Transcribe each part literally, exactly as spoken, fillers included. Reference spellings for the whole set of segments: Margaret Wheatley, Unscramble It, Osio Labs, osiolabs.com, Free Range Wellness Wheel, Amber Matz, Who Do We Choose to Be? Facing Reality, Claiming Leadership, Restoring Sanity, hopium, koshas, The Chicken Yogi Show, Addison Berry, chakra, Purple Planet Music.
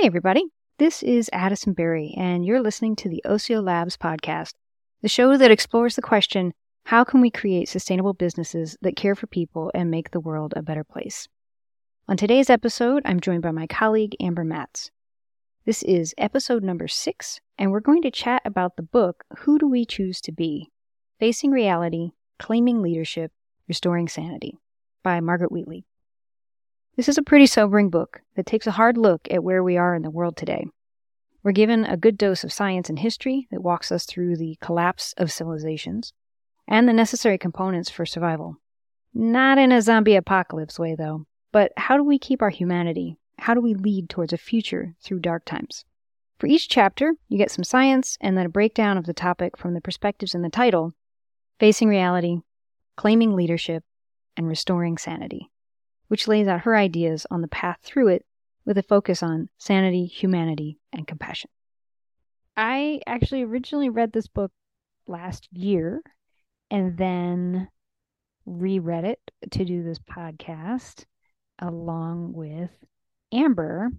Hey everybody, this is Addison Berry, and you're listening to the Osio Labs podcast, the show that explores the question, how can we create sustainable businesses that care for people and make the world a better place? On today's episode, I'm joined by my colleague, Amber Matz. This is episode number six, and we're going to chat about the book, Who Do We Choose to Be? Facing Reality, Claiming Leadership, Restoring Sanity, by Margaret Wheatley. This is a pretty sobering book that takes a hard look at where we are in the world today. We're given a good dose of science and history that walks us through the collapse of civilizations and the necessary components for survival. Not in a zombie apocalypse way, though, but how do we keep our humanity? How do we lead towards a future through dark times? For each chapter, you get some science and then a breakdown of the topic from the perspectives in the title, Facing Reality, Claiming Leadership, and Restoring Sanity, which lays out her ideas on the path through it with a focus on sanity, humanity, and compassion. I actually originally read this book last year and then reread it to do this podcast along with Amber.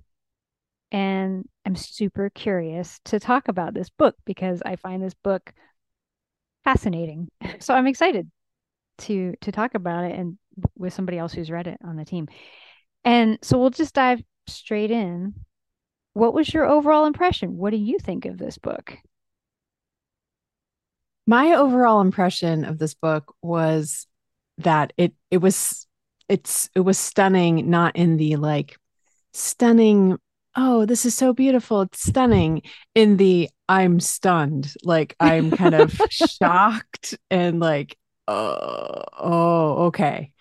And I'm super curious to talk about this book because I find this book fascinating. So I'm excited to to talk about it and with somebody else who's read it on the team. And so we'll just dive straight in. What was your overall impression? What do you think of this book? My overall impression of this book was that it it was it's it was stunning, not in the like stunning, oh, this is so beautiful, it's stunning, in the I'm stunned, like I'm kind of shocked and like, oh, oh, okay.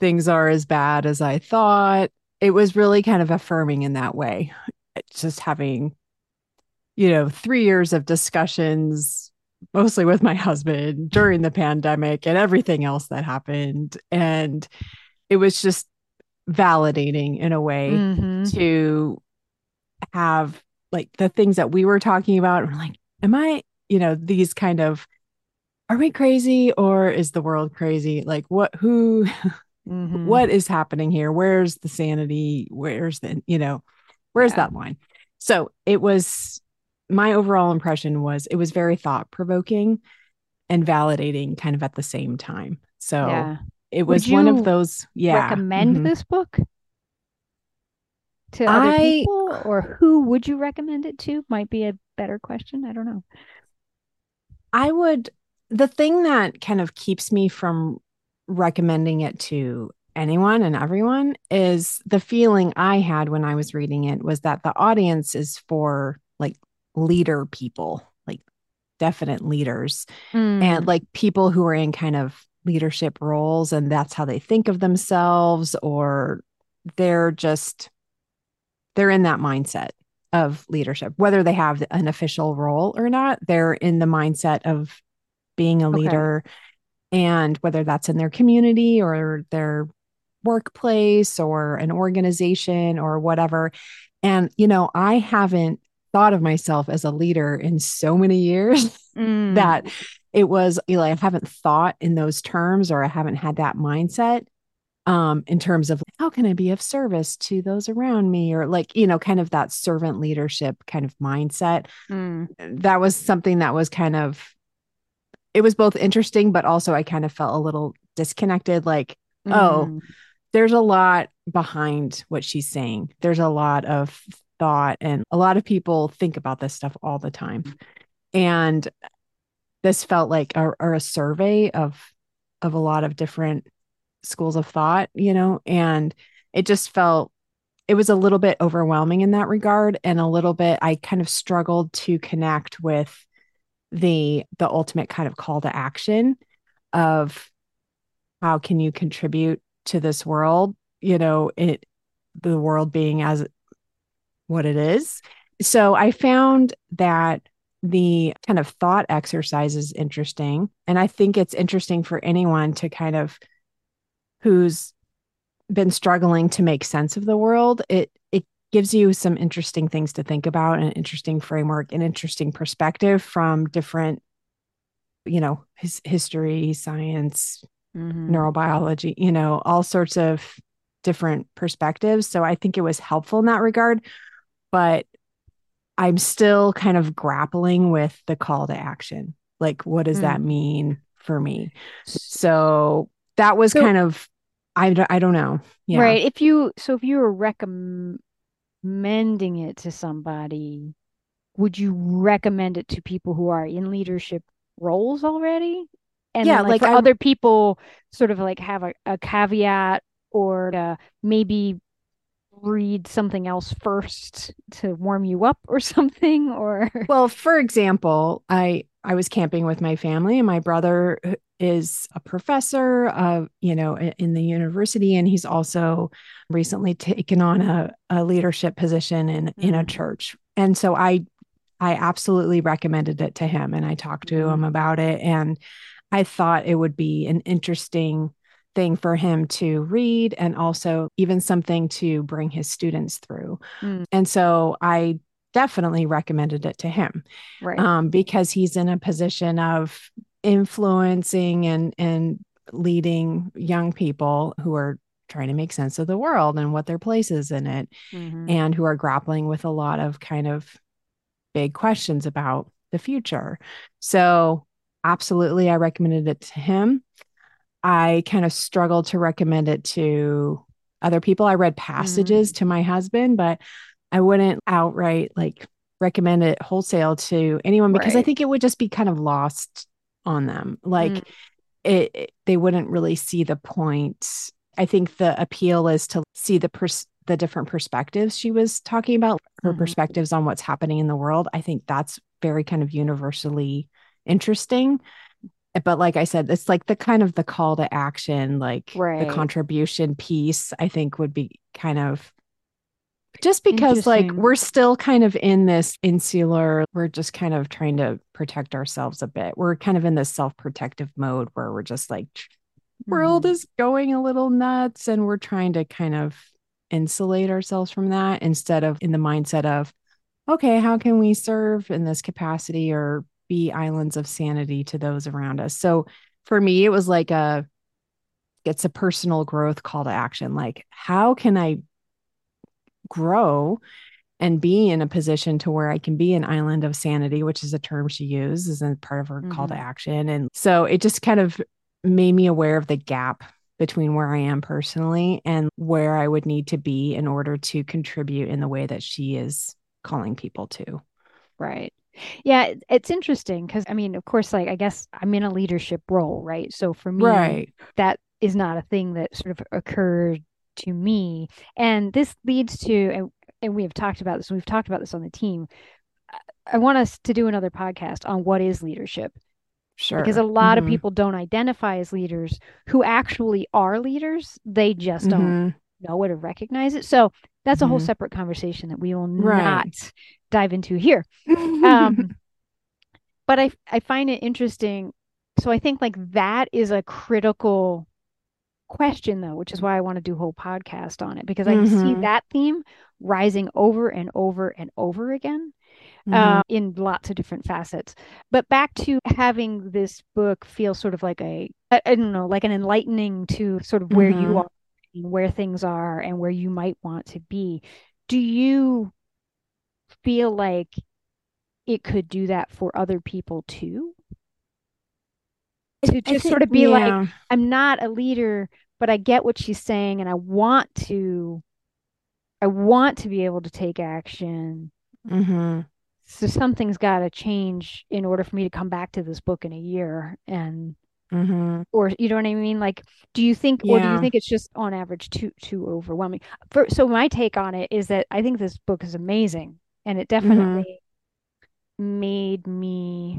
Things are as bad as I thought. It was really kind of affirming in that way. It's just having, you know, three years of discussions, mostly with my husband during the pandemic and everything else that happened. And it was just validating in a way mm-hmm. to have like the things that we were talking about. We're like, am I, you know, these kind of, are we crazy or is the world crazy? Like what, who, mm-hmm. what is happening here? Where's the sanity? Where's the, you know, where's yeah. that line? So it was, my overall impression was it was very thought provoking and validating kind of at the same time. So yeah. it was Would you one of those. Yeah. Recommend mm-hmm. this book to other I, people, or who would you recommend it to? Might be a better question. I don't know. I would. The thing that kind of keeps me from recommending it to anyone and everyone is the feeling I had when I was reading it was that the audience is for like leader people, like definite leaders mm. and like people who are in kind of leadership roles. And that's how they think of themselves, or they're just, they're in that mindset of leadership, whether they have an official role or not, they're in the mindset of being a leader, okay. and whether that's in their community or their workplace or an organization or whatever. And, you know, I haven't thought of myself as a leader in so many years mm. that it was, you know, I haven't thought in those terms, or I haven't had that mindset um, in terms of how can I be of service to those around me, or like, you know, kind of that servant leadership kind of mindset. Mm. That was something that was kind of, it was both interesting, but also I kind of felt a little disconnected. Like, mm. oh, there's a lot behind what she's saying. There's a lot of thought, and a lot of people think about this stuff all the time. And this felt like a, or a survey of, of a lot of different schools of thought, you know, and it just felt, it was a little bit overwhelming in that regard. And a little bit, I kind of struggled to connect with the the ultimate kind of call to action of how can you contribute to this world, you know, it the world being as what it is. So I found that the kind of thought exercise is interesting. And I think it's interesting for anyone to kind of who's been struggling to make sense of the world. It it gives you some interesting things to think about, and an interesting framework, an interesting perspective from different, you know, his history, science, mm-hmm. neurobiology, you know, all sorts of different perspectives. So I think it was helpful in that regard. but I'm still kind of grappling with the call to action. Like, what does mm. that mean for me? So that was so, kind of, I, I don't know. Yeah. Right. If you, so if you were recommending it to somebody, would you recommend it to people who are in leadership roles already? And yeah, then, like, like for I, other people sort of like have a, a caveat or to maybe read something else first to warm you up or something, or. Well, for example, I, I was camping with my family and my brother is a professor, uh, you know, in the university. And he's also recently taken on a, a leadership position in, mm-hmm. in a church. And so I, I absolutely recommended it to him and I talked to mm-hmm. him about it. And I thought it would be an interesting thing for him to read and also even something to bring his students through. Mm. And so I definitely recommended it to him, right? Um, because he's in a position of influencing and, and leading young people who are trying to make sense of the world and what their place is in it, mm-hmm. and who are grappling with a lot of kind of big questions about the future. So absolutely, I recommended it to him. I kind of struggled to recommend it to other people. I read passages mm-hmm. to my husband, but I wouldn't outright like recommend it wholesale to anyone because right. I think it would just be kind of lost on them. Like mm. it, it, they wouldn't really see the point. I think the appeal is to see the pers- the different perspectives she was talking about, her mm-hmm. perspectives on what's happening in the world. I think that's very kind of universally interesting. But like I said, it's like the kind of the call to action, like right. the contribution piece, I think would be kind of just because like we're still kind of in this insular, we're just kind of trying to protect ourselves a bit. We're kind of in this self-protective mode where we're just like, mm-hmm. world is going a little nuts and we're trying to kind of insulate ourselves from that instead of in the mindset of, okay, how can we serve in this capacity or be islands of sanity to those around us. So for me, it was like a, it's a personal growth call to action. Like, how can I grow and be in a position to where I can be an island of sanity, which is a term she uses and part of her mm-hmm. call to action. And so it just kind of made me aware of the gap between where I am personally and where I would need to be in order to contribute in the way that she is calling people to. Right. Yeah, it's interesting because, I mean, of course, like, I guess I'm in a leadership role, right? So for me, right. that is not a thing that sort of occurred to me. And this leads to, and, and we have talked about this, we've talked about this on the team. I want us to do another podcast on what is leadership. Sure. Because a lot mm-hmm. of people don't identify as leaders who actually are leaders. They just mm-hmm. don't know where to recognize it. So that's a mm-hmm. whole separate conversation that we will right. not dive into here. Um, but I, I find it interesting. So I think like that is a critical question though, which is why I want to do a whole podcast on it, because I mm-hmm. see that theme rising over and over and over again mm-hmm. uh, in lots of different facets. But back to having this book feel sort of like a, I, I don't know, like an enlightening to sort of where mm-hmm. you are, and where things are and where you might want to be. Do you feel like it could do that for other people too? To just think, sort of be yeah. like, I'm not a leader, but I get what she's saying and I want to, I want to be able to take action. Mm-hmm. So something's got to change in order for me to come back to this book in a year and mm-hmm. or you know what I mean? Like, do you think, yeah. or do you think it's just on average too, too overwhelming? For, so my take on it is that I think this book is amazing and it definitely mm-hmm. made me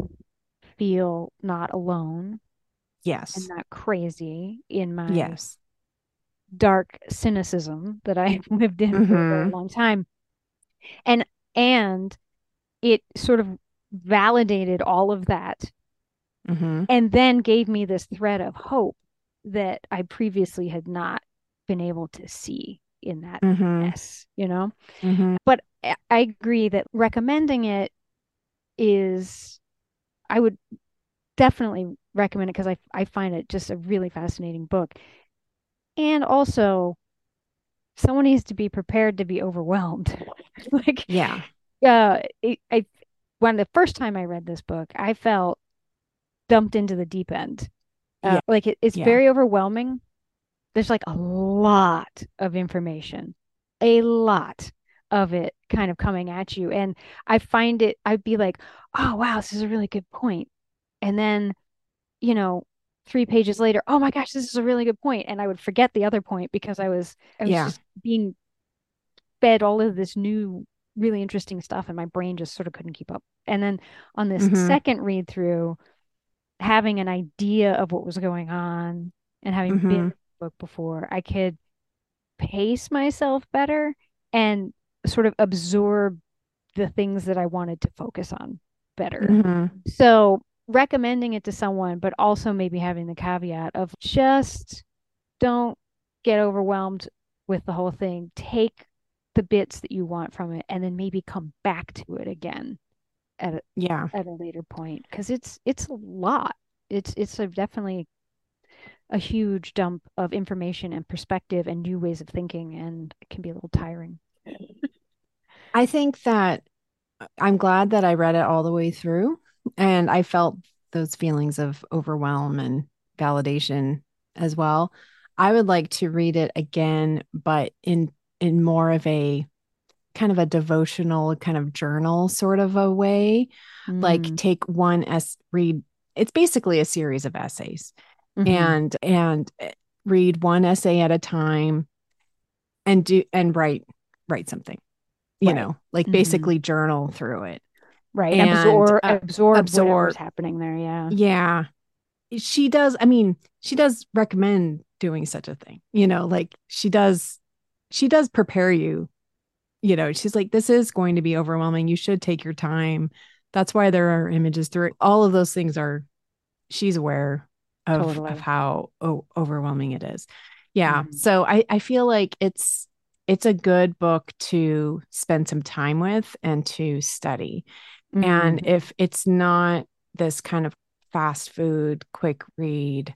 feel not alone. Yes. And not crazy in my yes. dark cynicism that I've lived in mm-hmm. for a long time. And, and it sort of validated all of that. Mm-hmm. And then gave me this thread of hope that I previously had not been able to see in that mm-hmm. mess, you know? Mm-hmm. But I agree that recommending it is, I would definitely recommend it because I, I find it just a really fascinating book. And also someone needs to be prepared to be overwhelmed. Like, yeah. Uh, it, I, when the first time I read this book, I felt dumped into the deep end. Uh, yeah. Like it, it's yeah. very overwhelming. There's like a lot of information, a lot of it kind of coming at you. And I find it, I'd be like, oh, wow, this is a really good point. And then, you know, three pages later, oh my gosh, this is a really good point. And I would forget the other point because I was, I was yeah. just being fed all of this new, really interesting stuff. And my brain just sort of couldn't keep up. And then on this mm-hmm. second read through, having an idea of what was going on and having mm-hmm. been in the book before, I could pace myself better and sort of absorb the things that I wanted to focus on better. Mm-hmm. So recommending it to someone, but also maybe having the caveat of just don't get overwhelmed with the whole thing. Take the bits that you want from it and then maybe come back to it again at a, yeah. at a later point. Cause it's, it's a lot. It's, it's a definitely a huge dump of information and perspective and new ways of thinking. And it can be a little tiring. I think that I'm glad that I read it all the way through. And I felt those feelings of overwhelm and validation as well. I would like to read it again, but in, in more of a kind of a devotional kind of journal sort of a way, mm. like take one es- read. It's basically a series of essays mm-hmm. and, and read one essay at a time and do, and write, write something, you right. know, like mm-hmm. basically journal through it. Right. And absorb, absorb, absorb whatever's happening there. Yeah. Yeah. She does. I mean, she does recommend doing such a thing, you know, like she does, she does prepare you, you know, she's like, this is going to be overwhelming. You should take your time. That's why there are images through it. All of those things are, she's aware of, totally. of how oh, overwhelming it is. Yeah. Mm-hmm. So I, I feel like it's, it's a good book to spend some time with and to study. Mm-hmm. And if it's not this kind of fast food, quick read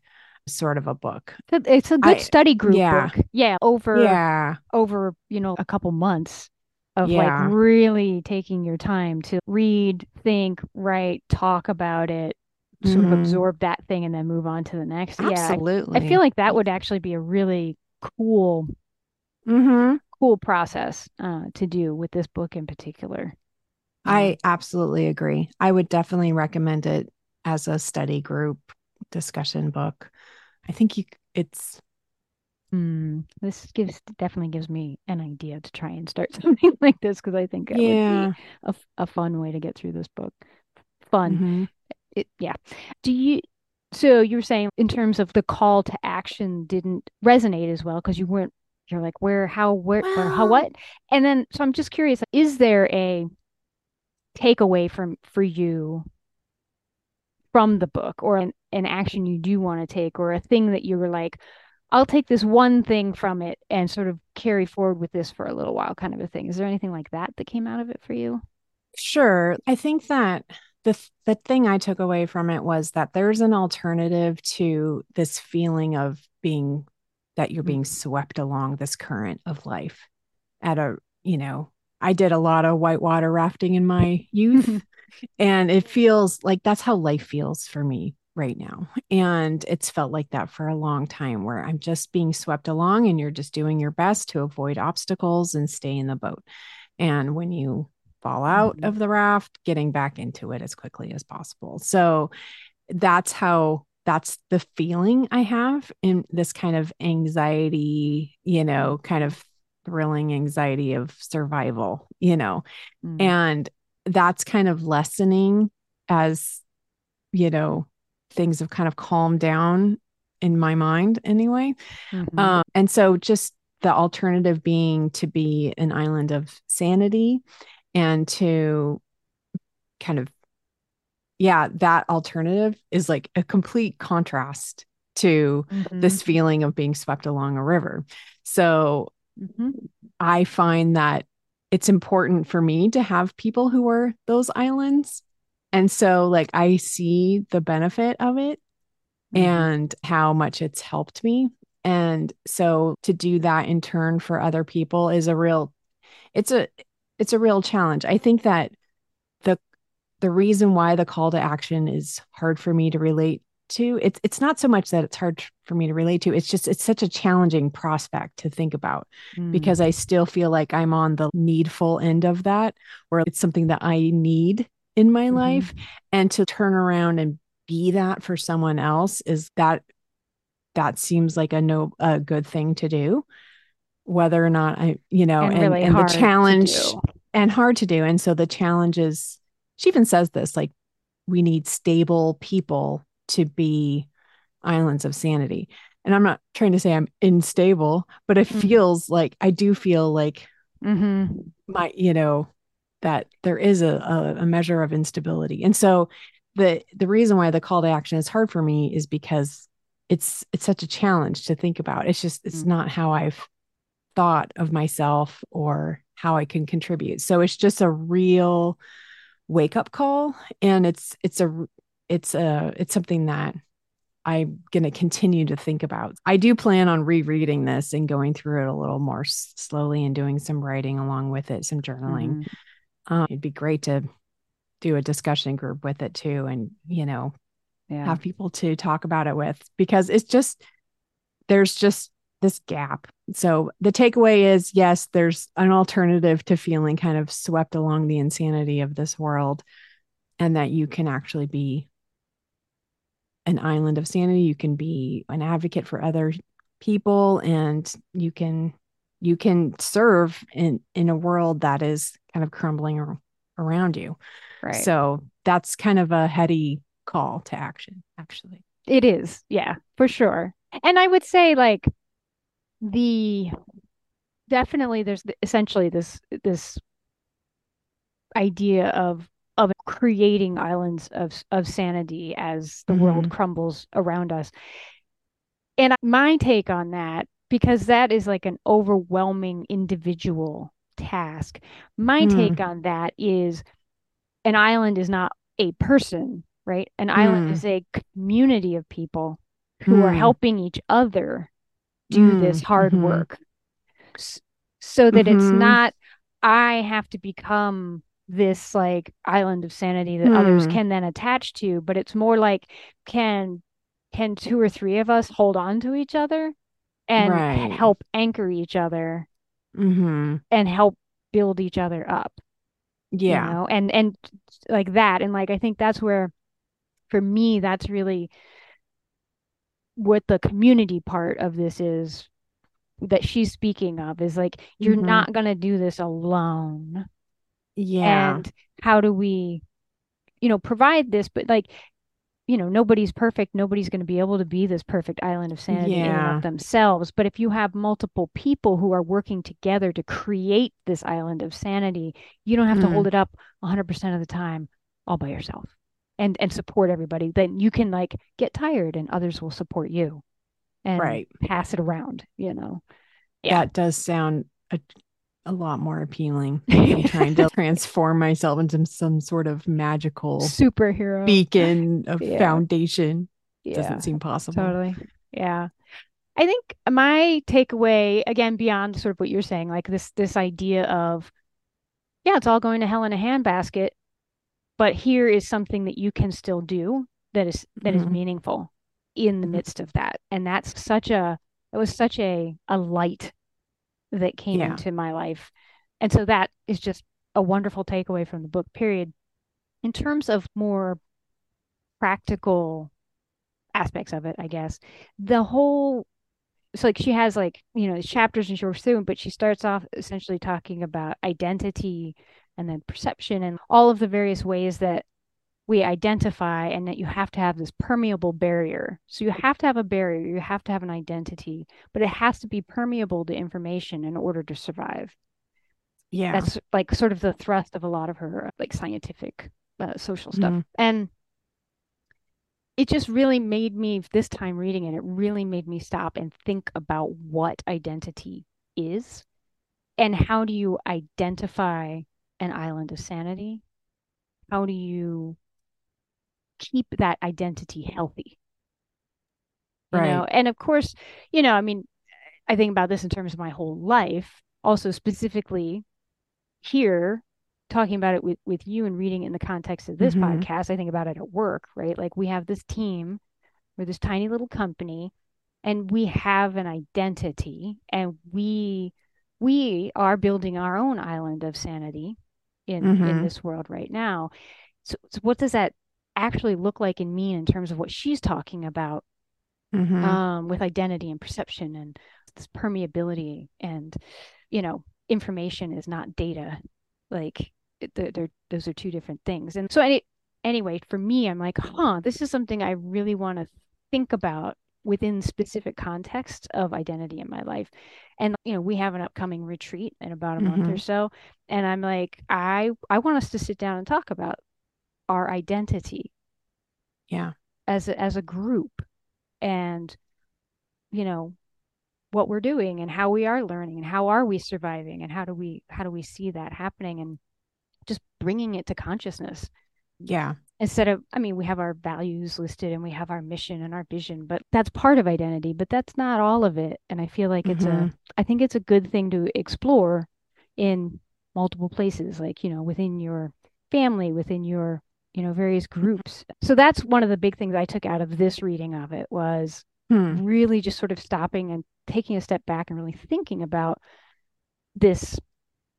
sort of a book, it's a good I, study group yeah. book. Yeah. Over, yeah. over, you know, a couple months of yeah. like really taking your time to read, think, write, talk about it, mm-hmm. sort of absorb that thing and then move on to the next. Absolutely. Yeah, I, I feel like that would actually be a really cool Mm-hmm. cool process uh, to do with this book in particular. Yeah. I absolutely agree. I would definitely recommend it as a study group discussion book. I think you, it's. Mm, this gives definitely gives me an idea to try and start something like this because I think that yeah. would be a, a fun way to get through this book. Fun. Mm-hmm. It, yeah. Do you? So you were saying in terms of the call to action didn't resonate as well because you weren't. You're like, where, how, where, well, where, how, what? And then, so I'm just curious, is there a takeaway from, for you from the book or an, an action you do want to take or a thing that you were like, I'll take this one thing from it and sort of carry forward with this for a little while kind of a thing. Is there anything like that that came out of it for you? Sure. I think that the the thing I took away from it was that there's an alternative to this feeling of being that you're being swept along this current of life at a, you know, I did a lot of whitewater rafting in my youth and it feels like that's how life feels for me right now. And it's felt like that for a long time where I'm just being swept along and you're just doing your best to avoid obstacles and stay in the boat. And when you fall out mm-hmm. of the raft, getting back into it as quickly as possible. So that's how that's the feeling I have in this kind of anxiety, you know, kind of thrilling anxiety of survival, you know, mm. and that's kind of lessening as, you know, things have kind of calmed down in my mind anyway. Mm-hmm. Um, and so just the alternative being to be an island of sanity and to kind of yeah, that alternative is like a complete contrast to mm-hmm. this feeling of being swept along a river. So mm-hmm. I find that it's important for me to have people who are those islands. And so like, I see the benefit of it mm-hmm. and how much it's helped me. And so to do that in turn for other people is a real, it's a, it's a real challenge. I think that the, the reason why the call to action is hard for me to relate to, it's, it's not so much that it's hard for me to relate to. It's just, it's such a challenging prospect to think about mm. because I still feel like I'm on the needful end of that, where it's something that I need in my mm-hmm. life, and to turn around and be that for someone else is that, that seems like a no, a good thing to do, whether or not I, you know, and, and, really and the challenge and hard to do. And so the challenge is, she even says this, like, we need stable people to be islands of sanity. And I'm not trying to say I'm unstable, but it mm-hmm. feels like, I do feel like mm-hmm. my, you know, that there is a, a measure of instability. And so the, the reason why the call to action is hard for me is because it's, it's such a challenge to think about. It's just, it's mm-hmm. not how I've thought of myself or how I can contribute. So it's just a real wake up call. And it's, it's a, it's a, it's something that I'm going to continue to think about. I do plan on rereading this and going through it a little more s- slowly and doing some writing along with it, some journaling. Mm-hmm. Um, it'd be great to do a discussion group with it too. And, you know, yeah. have people to talk about it with, because it's just, there's just this gap. So the takeaway is, yes, there's an alternative to feeling kind of swept along the insanity of this world, and that you can actually be an island of sanity. You can be an advocate for other people, and you can, you can serve in, in a world that is kind of crumbling ar- around you. Right. So that's kind of a heady call to action, actually. It is. Yeah, for sure. And I would say, like, the, definitely there's essentially this, this idea of, of creating islands of of sanity as the mm-hmm. world crumbles around us. And my take on that, because that is like an overwhelming individual task, my mm. take on that is, an island is not a person, right? An mm. island is a community of people who mm. are helping each other do mm. this hard mm-hmm. work, so that mm-hmm. it's not, I have to become this like island of sanity that hmm. others can then attach to, but it's more like, can can two or three of us hold on to each other and right. help anchor each other mm-hmm. and help build each other up. Yeah. You know? And and like that. And like, I think that's where, for me, that's really what the community part of this is that she's speaking of, is like, you're mm-hmm. not going to do this alone. Yeah. And how do we, you know, provide this, but like, you know, nobody's perfect. Nobody's going to be able to be this perfect island of sanity yeah. in and of themselves. But if you have multiple people who are working together to create this island of sanity, you don't have mm-hmm. to hold it up one hundred percent of the time all by yourself, and, and support everybody. Then you can like get tired, and others will support you and right. pass it around, you know? Yeah. That does sound a a lot more appealing than trying to transform myself into some sort of magical superhero beacon of yeah. foundation. Yeah. Doesn't seem possible. Totally. Yeah. I think my takeaway, again, beyond sort of what you're saying, like this, this idea of, yeah, it's all going to hell in a handbasket, but here is something that you can still do that is, that mm-hmm. is meaningful in the midst of that. And that's such a, it was such a, a light that came yeah. into my life. And so that is just a wonderful takeaway from the book, period. In terms of more practical aspects of it, I guess, the whole, so like she has like, you know, chapters and she works through them, but she starts off essentially talking about identity and then perception and all of the various ways that we identify, and that you have to have this permeable barrier. So you have to have a barrier, you have to have an identity, but it has to be permeable to information in order to survive. Yeah. That's like sort of the thrust of a lot of her like scientific uh, social stuff. Mm-hmm. And it just really made me, this time reading it, it really made me stop and think about what identity is, and how do you identify an island of sanity? How do you keep that identity healthy? you right. know? And of course, you know, I mean, I think about this in terms of my whole life, also specifically here, talking about it with, with you and reading it in the context of this mm-hmm. podcast. I think about it at work, right? Like we have this team, we're this tiny little company, and we have an identity, and we, we are building our own island of sanity in, mm-hmm. in this world right now. So, so what does that actually look like and mean in terms of what she's talking about mm-hmm. um, with identity and perception and this permeability and, you know, information is not data. Like they're, they're, those are two different things. And so any, anyway, for me, I'm like, huh, this is something I really want to think about within specific context of identity in my life. And, you know, we have an upcoming retreat in about a mm-hmm. month or so. And I'm like, I, I want us to sit down and talk about our identity. Yeah. As a, as a group and, you know, what we're doing and how we are learning and how are we surviving and how do we, how do we see that happening and just bringing it to consciousness. Yeah. Instead of, I mean, we have our values listed and we have our mission and our vision, but that's part of identity, but that's not all of it. And I feel like it's mm-hmm. a, I think it's a good thing to explore in multiple places, like, you know, within your family, within your, you know, various groups. So that's one of the big things I took out of this reading of it was hmm. really just sort of stopping and taking a step back and really thinking about this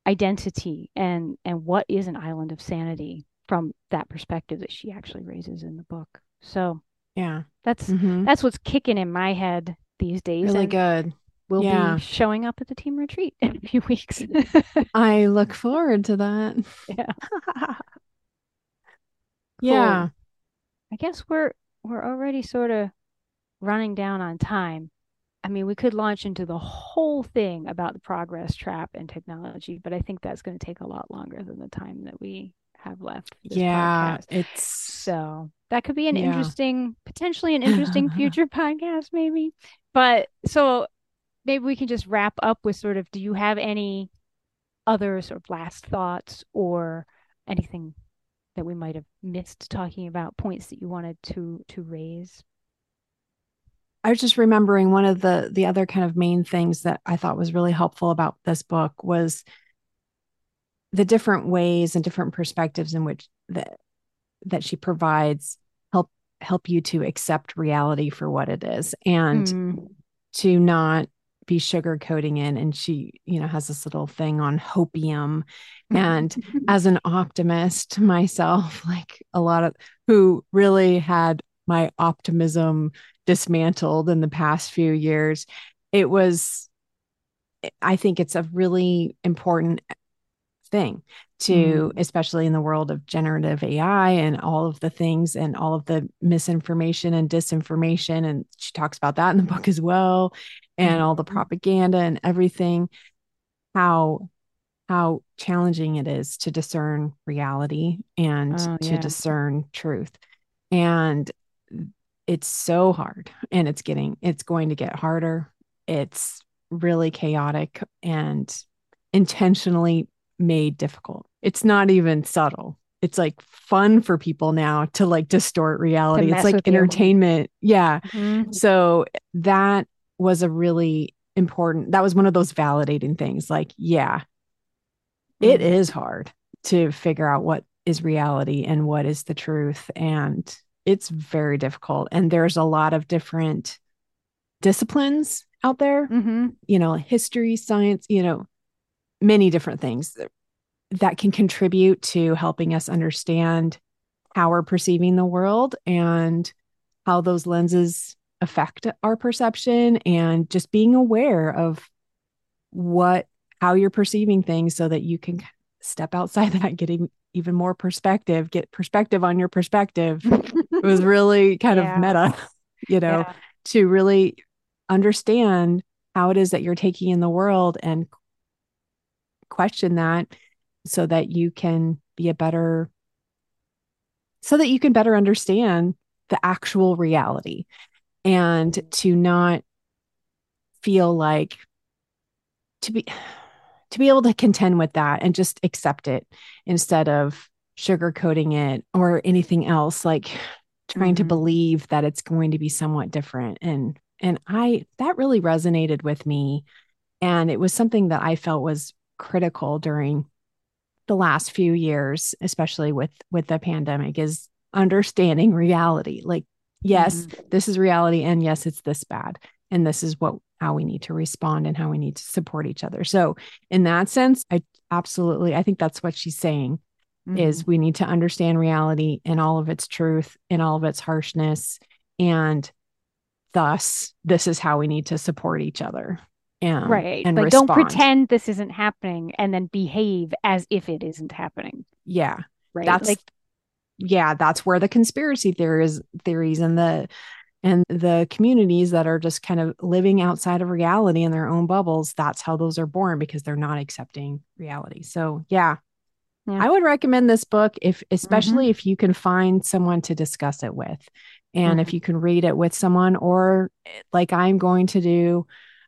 identity and, and what is an island of sanity from that perspective that she actually raises in the book. So yeah, that's, mm-hmm. that's what's kicking in my head these days. Really good. We'll yeah. be showing up at the team retreat in a few weeks. I look forward to that. Yeah. Cool. Yeah. I guess we're, we're already sort of running down on time. I mean, we could launch into the whole thing about the progress trap and technology, but I think that's going to take a lot longer than the time that we have left. Yeah. Podcast. It's so that could be an yeah. interesting, potentially an interesting future podcast maybe. But so maybe we can just wrap up with sort of, do you have any other sort of last thoughts or anything that we might have missed talking about, points that you wanted to, to raise? I was just remembering one of the, the other kind of main things that I thought was really helpful about this book was the different ways and different perspectives in which that, that she provides help, help you to accept reality for what it is and mm. to not be sugarcoating in. And she, you know, has this little thing on hopium. And as an optimist myself, like a lot of who really had my optimism dismantled in the past few years, it was, I think it's a really important thing to, mm. especially in the world of generative A I and all of the things and all of the misinformation and disinformation. And she talks about that in the book as well. And all the propaganda and everything, how, how challenging it is to discern reality and oh, yeah. to discern truth. And it's so hard and it's getting, it's going to get harder. It's really chaotic and intentionally made difficult. It's not even subtle. It's like fun for people now to like distort reality. It's like entertainment. People. Yeah. Mm-hmm. So that was a really important, that was one of those validating things. Like, yeah, it mm-hmm. is hard to figure out what is reality and what is the truth. And it's very difficult. And there's a lot of different disciplines out there, mm-hmm. you know, history, science, you know, many different things that, that can contribute to helping us understand how we're perceiving the world and how those lenses affect our perception, and just being aware of what, how you're perceiving things so that you can step outside that, getting even more perspective, get perspective on your perspective. It was really kind yeah. of meta, you know, yeah. to really understand how it is that you're taking in the world and question that so that you can be a better, so that you can better understand the actual reality. And to not feel like to be, to be able to contend with that and just accept it instead of sugarcoating it or anything else, like trying mm-hmm. to believe that it's going to be somewhat different and And I, that really resonated with me. And it was something that I felt was critical during the last few years, especially with, with the pandemic, is understanding reality. Like, yes, mm-hmm. this is reality. And yes, it's this bad. And this is what, how we need to respond and how we need to support each other. So in that sense, I absolutely, I think that's what she's saying, mm-hmm. is we need to understand reality in all of its truth, in all of its harshness. And thus, this is how we need to support each other. And, right. And like, respond. Don't pretend this isn't happening and then behave as if it isn't happening. Yeah. Right. That's like, yeah, that's where the conspiracy theories theories and the and the communities that are just kind of living outside of reality in their own bubbles, that's how those are born, because they're not accepting reality. So yeah. yeah. I would recommend this book, if especially mm-hmm. if you can find someone to discuss it with. And mm-hmm. if you can read it with someone, or like I'm going to do,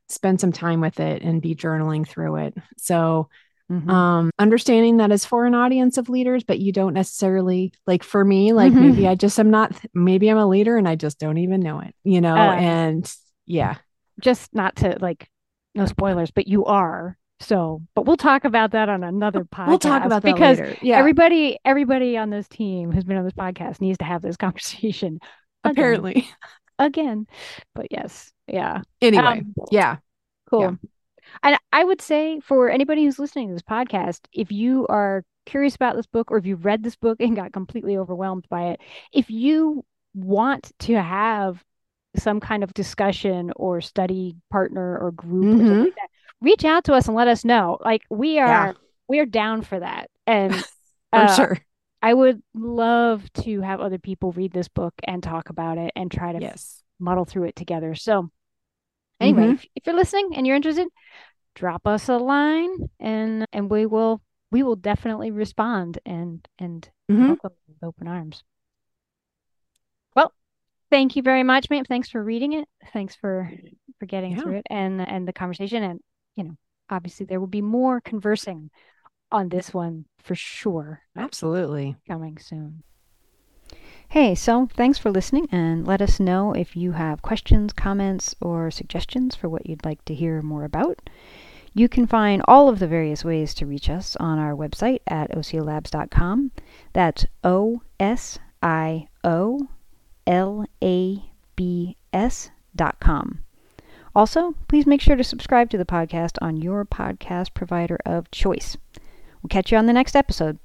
spend some time with it and be journaling through it. So mm-hmm. um, understanding that is for an audience of leaders, but you don't necessarily, like for me, like mm-hmm. maybe I just, I'm not, maybe I'm a leader and I just don't even know it, you know? Uh, and yeah. Just not to like, no spoilers, but you are. So, but we'll talk about that on another podcast. We'll talk about that because later. Yeah. everybody, everybody on this team who's been on this podcast needs to have this conversation. Again. Apparently. Again. But yes. Yeah. Anyway. Um, yeah. Cool. Yeah. And I would say for anybody who's listening to this podcast, if you are curious about this book, or if you've read this book and got completely overwhelmed by it, if you want to have some kind of discussion or study partner or group, mm-hmm. or something like that, reach out to us and let us know. Like we are, yeah. we're down for that. And I'm uh, sure. I would love to have other people read this book and talk about it and try to yes. muddle through it together. So anyway, mm-hmm. if, if you're listening and you're interested, drop us a line and, and we will, we will definitely respond and, and mm-hmm. welcome with open arms. Well, thank you very much, ma'am. Thanks for reading it. Thanks for, for getting yeah. through it and, and the conversation. And, you know, obviously there will be more conversing on this one for sure. Absolutely. Coming soon. Hey, so thanks for listening, and let us know if you have questions, comments, or suggestions for what you'd like to hear more about. You can find all of the various ways to reach us on our website at osio labs dot com. That's O S I O L A B S dot com. Also, please make sure to subscribe to the podcast on your podcast provider of choice. We'll catch you on the next episode.